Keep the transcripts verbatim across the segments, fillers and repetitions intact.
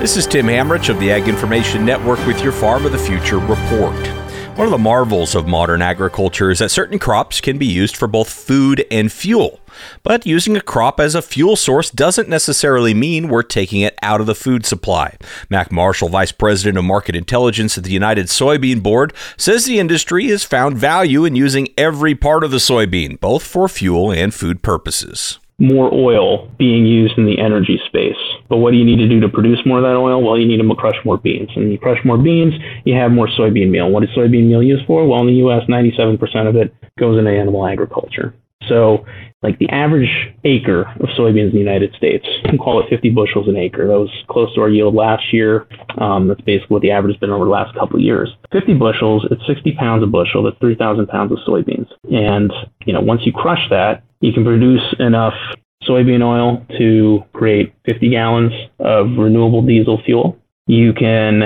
This is Tim Hammerich of the Ag Information Network with your Farm of the Future report. One of the marvels of modern agriculture is that certain crops can be used for both food and fuel. But using a crop as a fuel source doesn't necessarily mean we're taking it out of the food supply. Mac Marshall, Vice President of Market Intelligence at the United Soybean Board, says the industry has found value in using every part of the soybean, both for fuel and food purposes. More oil being used in the energy space. But what do you need to do to produce more of that oil? Well, you need to crush more beans. And you crush more beans, you have more soybean meal. What is soybean meal used for? Well, in the U S, ninety-seven percent of it goes into animal agriculture. So, like the average acre of soybeans in the United States, we call it fifty bushels an acre. That was close to our yield last year. Um, that's basically what the average has been over the last couple of years. fifty bushels, it's sixty pounds a bushel. That's three thousand pounds of soybeans. And, you know, once you crush that, you can produce enough soybean oil to create fifty gallons of renewable diesel fuel. You can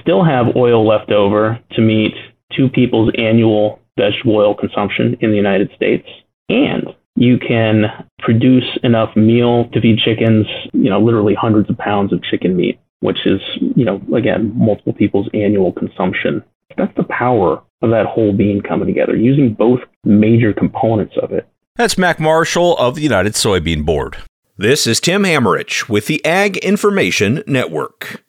still have oil left over to meet two people's annual vegetable oil consumption in the United States. And you can produce enough meal to feed chickens, you know, literally hundreds of pounds of chicken meat, which is, you know, again, multiple people's annual consumption. That's the power of that whole bean coming together, using both major components of it. That's Mac Marshall of the United Soybean Board. This is Tim Hammerich with the Ag Information Network.